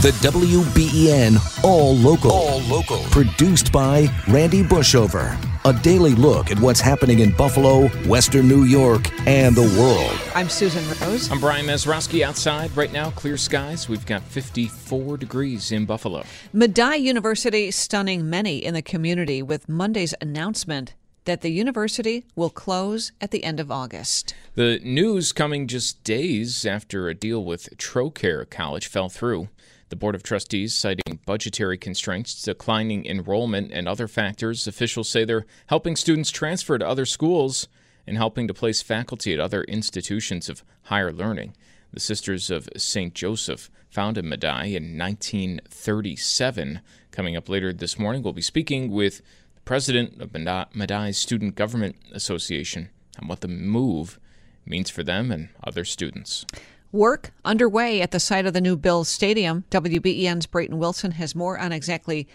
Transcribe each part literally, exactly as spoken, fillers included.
The W B E N All Local. All Local. Produced by Randy Bushover. A daily look at what's happening in Buffalo, Western New York, and the world. I'm Susan Rose. I'm Brian Mazrowski. Outside right now, clear skies. We've got fifty-four degrees in Buffalo. Medaille University stunning many in the community with Monday's announcement that the university will close at the end of August. The news coming just days after a deal with Trocare College fell through. The Board of Trustees, citing budgetary constraints, declining enrollment, and other factors, officials say they're helping students transfer to other schools and helping to place faculty at other institutions of higher learning. The Sisters of Saint Joseph founded Medaille in nineteen thirty-seven. Coming up later this morning, we'll be speaking with president of Medaille's Student Government Association and what the move means for them and other students. Work underway at the site of the new Bills Stadium. W B E N's Brayton Wilson has more on exactly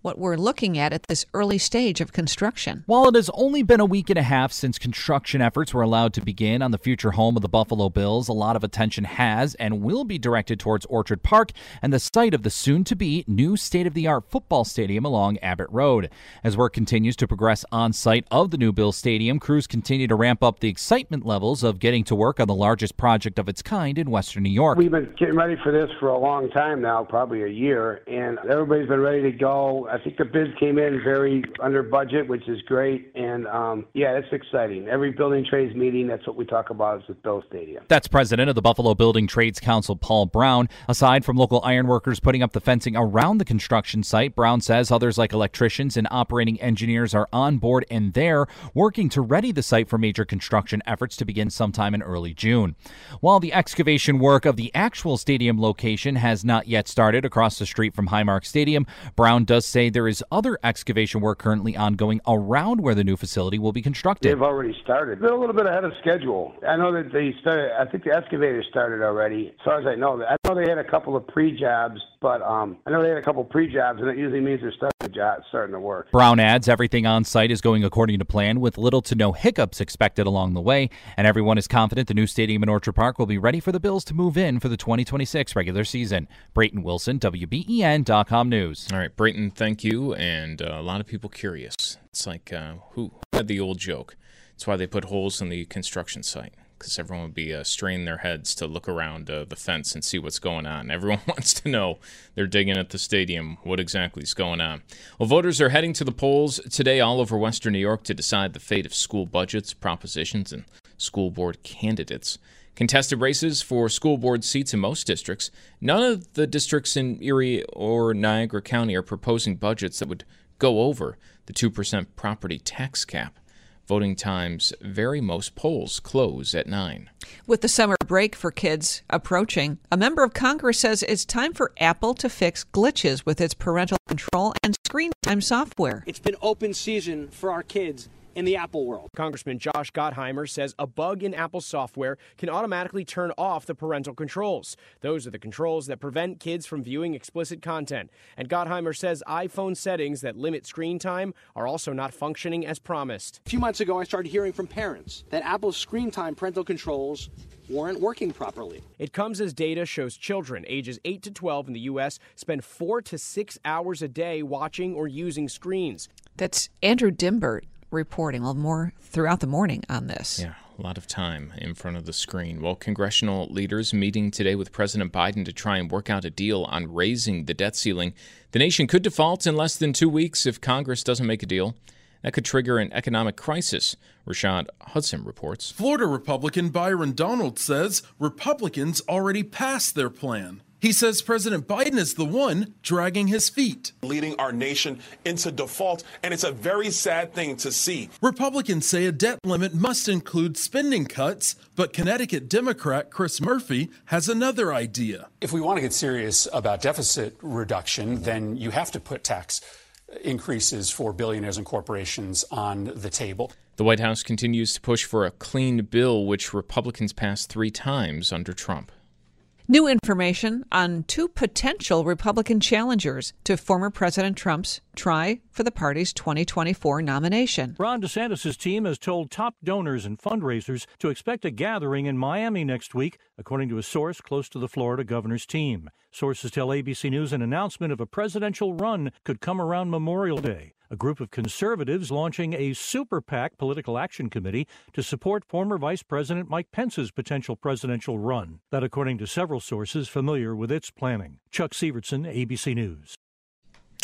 what we're looking at at this early stage of construction. While it has only been a week and a half since construction efforts were allowed to begin on the future home of the Buffalo Bills, a lot of attention has and will be directed towards Orchard Park and the site of the soon-to-be new state-of-the-art football stadium along Abbott Road. As work continues to progress on site of the new Bills Stadium, crews continue to ramp up the excitement levels of getting to work on the largest project of its kind in Western New York. We've been getting ready for this for a long time now, probably a year, and everybody's been ready to go. I think the bid came in very under budget, which is great. And, um, yeah, it's exciting. Every building trades meeting, that's what we talk about, is the Bill Stadium. That's president of the Buffalo Building Trades Council, Paul Brown. Aside from local ironworkers putting up the fencing around the construction site, Brown says others like electricians and operating engineers are on board and they're working to ready the site for major construction efforts to begin sometime in early June. While the excavation work of the actual stadium location has not yet started across the street from Highmark Stadium, Brown does say there is other excavation work currently ongoing around where the new facility will be constructed. They've already started. They're a little bit ahead of schedule. I know that they started, I think the excavators started already, as far as I know. I know they had a couple of pre-jobs, but um, I know they had a couple of pre-jobs, and it usually means they're starting the job, starting to work. Brown adds everything on site is going according to plan with little to no hiccups expected along the way, and everyone is confident the new stadium in Orchard Park will be ready for the Bills to move in for the twenty twenty-six regular season. Brayton Wilson, W B E N dot com News. All right, Brayton, thank Thank you, and uh, a lot of people curious. It's like, uh, who had the old joke? That's why they put holes in the construction site, because everyone would be uh, straining their heads to look around uh, the fence and see what's going on. Everyone wants to know, they're digging at the stadium, what exactly is going on. Well, voters are heading to the polls today all over Western New York to decide the fate of school budgets, propositions, and school board candidates. Contested races for school board seats in most districts. None of the districts in Erie or Niagara County are proposing budgets that would go over the two percent property tax cap. Voting times vary. Most polls close at nine. With the summer break for kids approaching, a member of Congress says it's time for Apple to fix glitches with its parental control and screen time software. It's been open season for our kids in the Apple world. Congressman Josh Gottheimer says a bug in Apple software can automatically turn off the parental controls. Those are the controls that prevent kids from viewing explicit content. And Gottheimer says iPhone settings that limit screen time are also not functioning as promised. A few months ago, I started hearing from parents that Apple's screen time parental controls weren't working properly. It comes as data shows children ages eight to twelve in the U S spend four to six hours a day watching or using screens. That's Andrew Dimbert reporting. Well, more throughout the morning on this. Yeah, a lot of time in front of the screen. Well, congressional leaders meeting today with President Biden to try and work out a deal on raising the debt ceiling. The nation could default in less than two weeks if Congress doesn't make a deal. That could trigger an economic crisis, Rashad Hudson reports. Florida Republican Byron Donald says Republicans already passed their plan. He says President Biden is the one dragging his feet, leading our nation into default, and it's a very sad thing to see. Republicans say a debt limit must include spending cuts, but Connecticut Democrat Chris Murphy has another idea. If we want to get serious about deficit reduction, then you have to put tax increases for billionaires and corporations on the table. The White House continues to push for a clean bill, which Republicans passed three times under Trump. New information on two potential Republican challengers to former President Trump's try for the party's twenty twenty-four nomination. Ron DeSantis' team has told top donors and fundraisers to expect a gathering in Miami next week, according to a source close to the Florida governor's team. Sources tell A B C News an announcement of a presidential run could come around Memorial Day. A group of conservatives launching a super PAC political action committee to support former Vice President Mike Pence's potential presidential run. That according to several sources familiar with its planning. Chuck Sievertson, A B C News.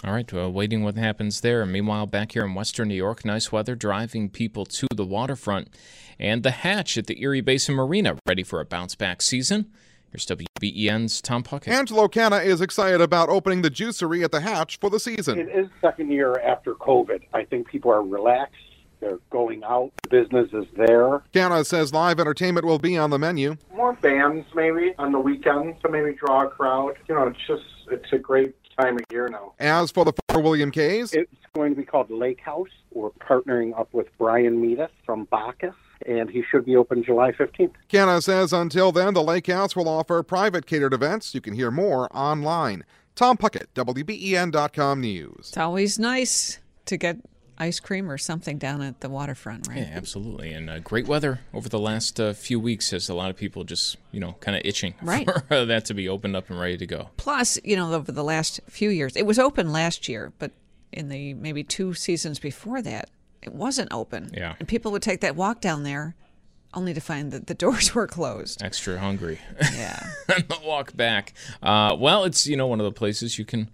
All right, well, waiting what happens there. Meanwhile, back here in western New York, nice weather driving people to the waterfront. And the hatch at the Erie Basin Marina ready for a bounce-back season. Here's W B E N's Tom Puckett. Angelo Canna is excited about opening the juicery at the hatch for the season. It is the second year after COVID. I think people are relaxed. They're going out. The business is there. Canna says live entertainment will be on the menu. More bands maybe on the weekends to maybe draw a crowd. You know, it's just, it's a great time of year now. As for the former William K's, it's going to be called Lake House. We're partnering up with Brian Mitas from Bacchus, and he should be open July fifteenth. Canna says until then, the Lake House will offer private catered events. You can hear more online. Tom Puckett, W B E N dot com News. It's always nice to get ice cream or something down at the waterfront, right? Yeah, absolutely. And uh, great weather over the last uh, few weeks has a lot of people just, you know, kind of itching right. for uh, that to be opened up and ready to go. Plus, you know, over the last few years, it was open last year, but in the maybe two seasons before that, it wasn't open. Yeah. And people would take that walk down there only to find that the doors were closed. Extra hungry. Yeah. And the walk back. Uh, well, it's, you know, one of the places you can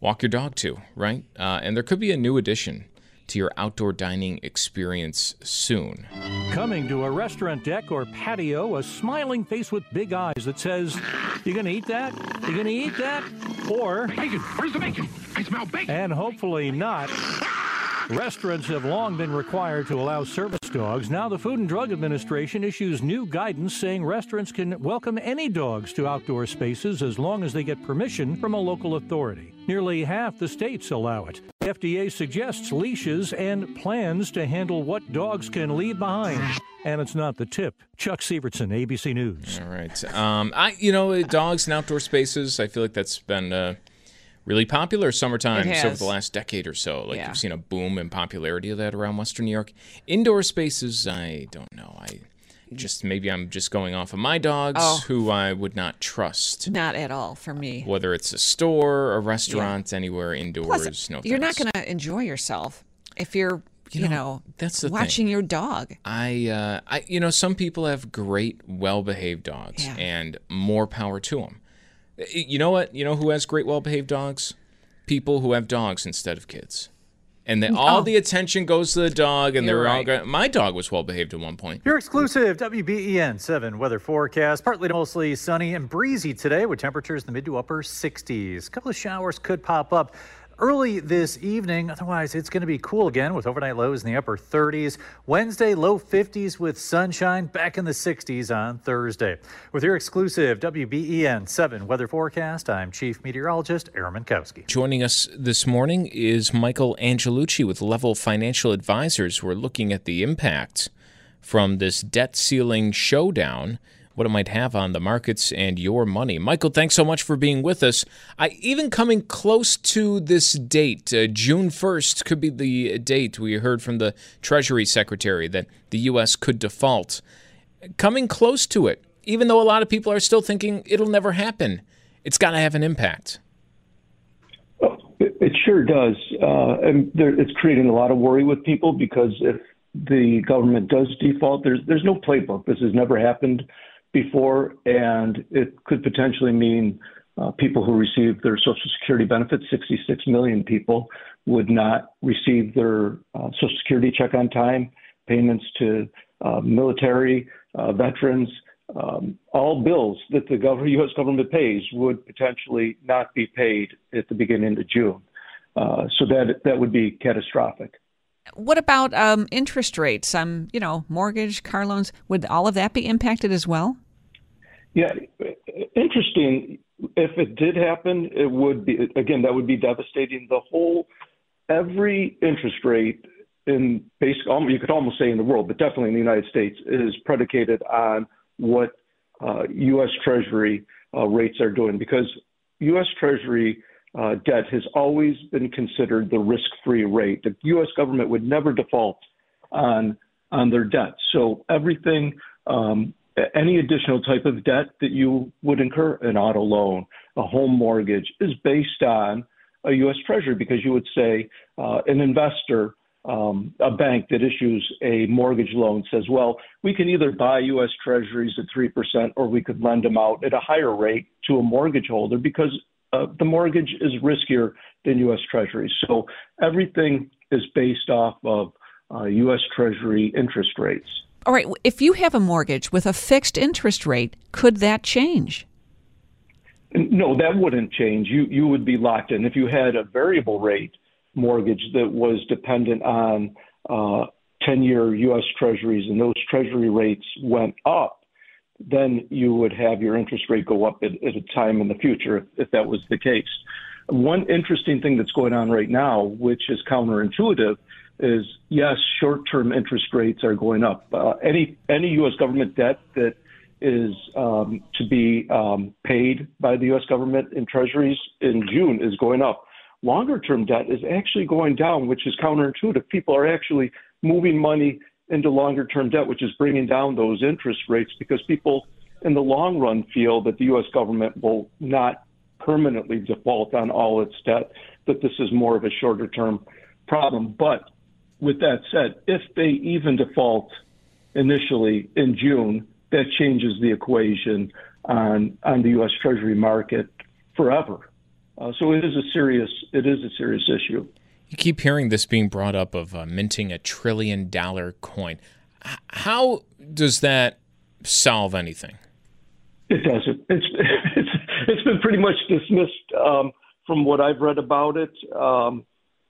walk your dog to, right? Uh, and there could be a new addition to your outdoor dining experience soon. Coming to a restaurant deck or patio, a smiling face with big eyes that says, "You gonna eat that? You gonna eat that?" Or, "Bacon, where's the bacon? I smell bacon." And hopefully not. Restaurants have long been required to allow service dogs. Now the Food and Drug Administration issues new guidance saying restaurants can welcome any dogs to outdoor spaces as long as they get permission from a local authority. Nearly half the states allow it. The F D A suggests leashes and plans to handle what dogs can leave behind. And it's not the tip. Chuck Sievertson, A B C News. All right. Um, I, you know, dogs and outdoor spaces, I feel like that's been... Uh, really popular summertime over the last decade or so. Like, yeah. You've seen a boom in popularity of that around western New York. Indoor spaces, I don't know. I just maybe I'm just going off of my dogs, oh. who I would not trust. Not at all for me. Whether it's a store, a restaurant, yeah. anywhere indoors. Plus, no you're not going to enjoy yourself if you're, you, you know, know, that's the watching thing. Your dog. I, uh, I, you know, some people have great, well-behaved dogs, yeah. and more power to them. You know what? You know who has great, well-behaved dogs? People who have dogs instead of kids. And then all oh. the attention goes to the dog, and You're they're right. all going. My dog was well-behaved at one point. Your exclusive W B E N seven weather forecast. Partly to mostly sunny and breezy today with temperatures in the mid to upper sixties. A couple of showers could pop up early this evening. Otherwise, it's going to be cool again with overnight lows in the upper thirties. Wednesday, low fifties with sunshine, back in the sixties on Thursday. With your exclusive W B E N seven weather forecast, I'm Chief Meteorologist Aaron Mankowski. Joining us this morning is Michael Angelucci with Level Financial Advisors. We're looking at the impact from this debt ceiling showdown, what it might have on the markets and your money. Michael, thanks so much for being with us. I, even coming close to this date, uh, June first could be the date we heard from the Treasury Secretary that the U S could default. Coming close to it, even though a lot of people are still thinking it'll never happen, it's got to have an impact. It sure does. Uh, and there, it's creating a lot of worry with people because if the government does default, there's there's no playbook. This has never happened before, and it could potentially mean uh, people who receive their Social Security benefits, sixty-six million people, would not receive their uh, Social Security check on time, payments to uh, military, uh, veterans, um, all bills that the gov- U S government pays would potentially not be paid at the beginning of June. Uh, so that that would be catastrophic. What about um, interest rates? Um, you know, mortgage, car loans, would all of that be impacted as well? Yeah, interesting. If it did happen, it would be, again, that would be devastating. The whole, every interest rate in basically, you could almost say in the world, but definitely in the United States, is predicated on what uh, U S Treasury uh, rates are doing, because U S. Treasury uh, debt has always been considered the risk-free rate. The U S government would never default on on their debt. So everything, um, any additional type of debt that you would incur, an auto loan, a home mortgage, is based on a U S. Treasury, because you would say uh, an investor, Um, a bank that issues a mortgage loan says, well, we can either buy U S. Treasuries at three percent or we could lend them out at a higher rate to a mortgage holder because uh, the mortgage is riskier than U S. Treasuries. So everything is based off of uh, U S. Treasury interest rates. All right. If you have a mortgage with a fixed interest rate, could that change? No, that wouldn't change. You, you would be locked in. If you had a variable rate mortgage that was dependent on uh, ten-year U S. Treasuries, and those Treasury rates went up, then you would have your interest rate go up at, at a time in the future if, if that was the case. One interesting thing that's going on right now, which is counterintuitive, is yes, short-term interest rates are going up. Uh, any any U S government debt that is um, to be um, paid by the U S government in Treasuries in June is going up. Longer-term debt is actually going down, which is counterintuitive. People are actually moving money into longer-term debt, which is bringing down those interest rates, because people in the long run feel that the U S government will not permanently default on all its debt, that this is more of a shorter-term problem. But with that said, if they even default initially in June, that changes the equation on, on the U S. Treasury market forever. Uh, so it is a serious it is a serious issue. You keep hearing this being brought up of uh, minting a trillion dollar coin. H- how does that solve anything? It doesn't. It's it's, it's been pretty much dismissed um, from what I've read about it. Um,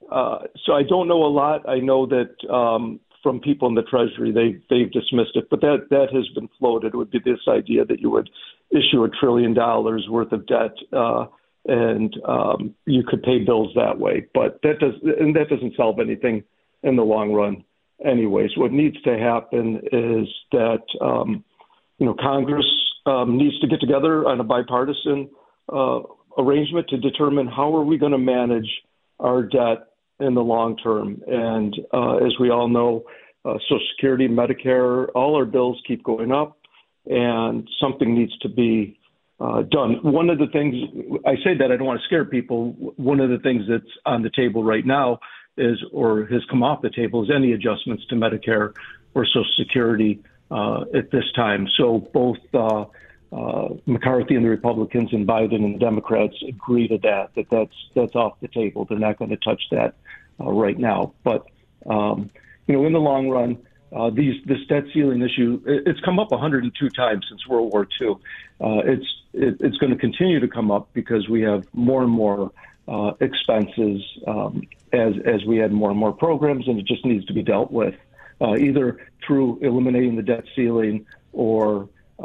uh, so I don't know a lot. I know that um, from people in the Treasury, they they've dismissed it. But that that has been floated. It would be this idea that you would issue a trillion dollars worth of debt. Uh, And um, you could pay bills that way, but that does and that doesn't solve anything in the long run. Anyways, what needs to happen is that um, you know Congress um, needs to get together on a bipartisan uh, arrangement to determine how are we going to manage our debt in the long term. And uh, as we all know, uh, Social Security, Medicare, all our bills keep going up, and something needs to be Uh, done. One of the things I say that I don't want to scare people. One of the things that's on the table right now is, or has come off the table, is any adjustments to Medicare or Social Security uh, at this time. So both uh, uh, McCarthy and the Republicans and Biden and the Democrats agree to that. That that's that's off the table. They're not going to touch that uh, right now. But um, you know, in the long run. Uh, these, this debt ceiling issue, it's come up one hundred two times since World War Two. Uh, it's it, it's going to continue to come up because we have more and more uh, expenses um, as as we add more and more programs, and it just needs to be dealt with uh, either through eliminating the debt ceiling or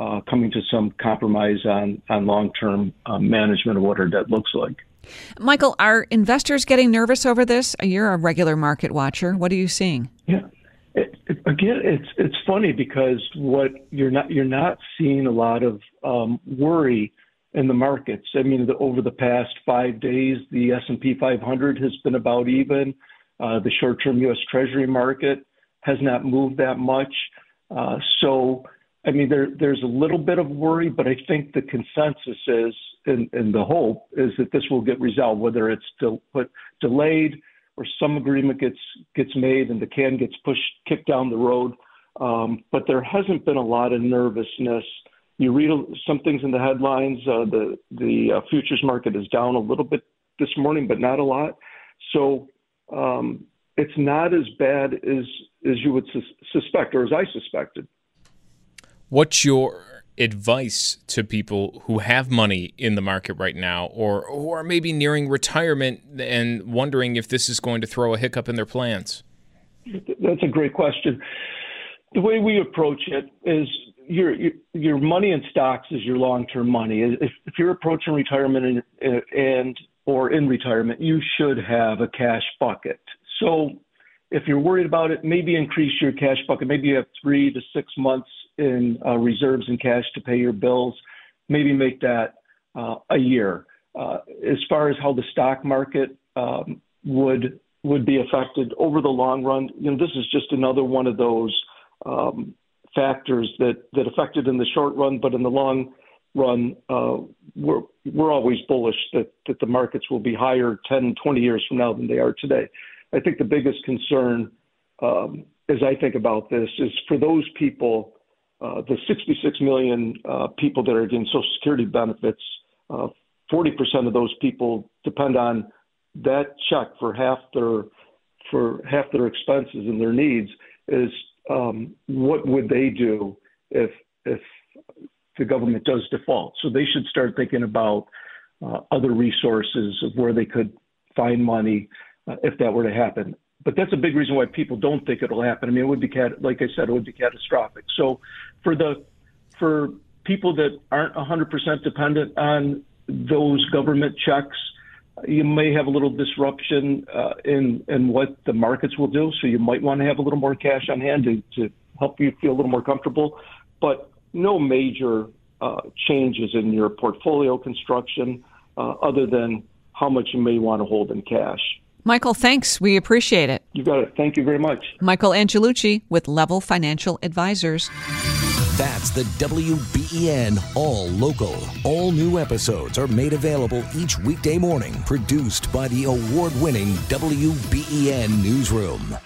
uh, coming to some compromise on, on long-term uh, management of what our debt looks like. Michael, are investors getting nervous over this? You're a regular market watcher. What are you seeing? Yeah. It, it, again, it's it's funny because what you're not you're not seeing a lot of um, worry in the markets. I mean, the, over the past five days, the S and P five hundred has been about even. Uh, the short-term U S. Treasury market has not moved that much. Uh, so, I mean, there there's a little bit of worry, but I think the consensus is, and, and the hope is that this will get resolved, whether it's del- put, delayed. Or some agreement gets gets made and the can gets pushed, kicked down the road. Um, but there hasn't been a lot of nervousness. You read some things in the headlines. Uh, the the uh, futures market is down a little bit this morning, but not a lot. So um, it's not as bad as, as you would su- suspect or as I suspected. What's your advice to people who have money in the market right now or who are maybe nearing retirement and wondering if this is going to throw a hiccup in their plans? That's a great question. The way we approach it is your your money in stocks is your long-term money. If, if you're approaching retirement and, and or in retirement, you should have a cash bucket. So if you're worried about it, maybe increase your cash bucket. Maybe you have three to six months in uh, reserves and cash to pay your bills. Maybe make that uh, a year. Uh, as far as how the stock market um, would would be affected over the long run, you know, this is just another one of those um, factors that that affected in the short run, but in the long run, uh, we're we're always bullish that that the markets will be higher ten, twenty years from now than they are today. I think the biggest concern, um, as I think about this, is for those people, uh, the sixty-six million uh, people that are getting Social Security benefits. Uh, forty percent of those people depend on that check for half their for half their expenses and their needs. Is um, what would they do if if the government does default? So they should start thinking about uh, other resources of where they could find money uh, if that were to happen. But that's a big reason why people don't think it'll happen. I mean, it would be cat- like I said, it would be catastrophic. So for the for people that aren't one hundred percent dependent on those government checks, you may have a little disruption uh, in in what the markets will do. So you might want to have a little more cash on hand to, to help you feel a little more comfortable. But no major uh, changes in your portfolio construction uh, other than how much you may want to hold in cash. Michael, thanks. We appreciate it. You got it. Thank you very much. Michael Angelucci with Level Financial Advisors. That's the W B E N All Local. All new episodes are made available each weekday morning, produced by the award-winning W B E N Newsroom.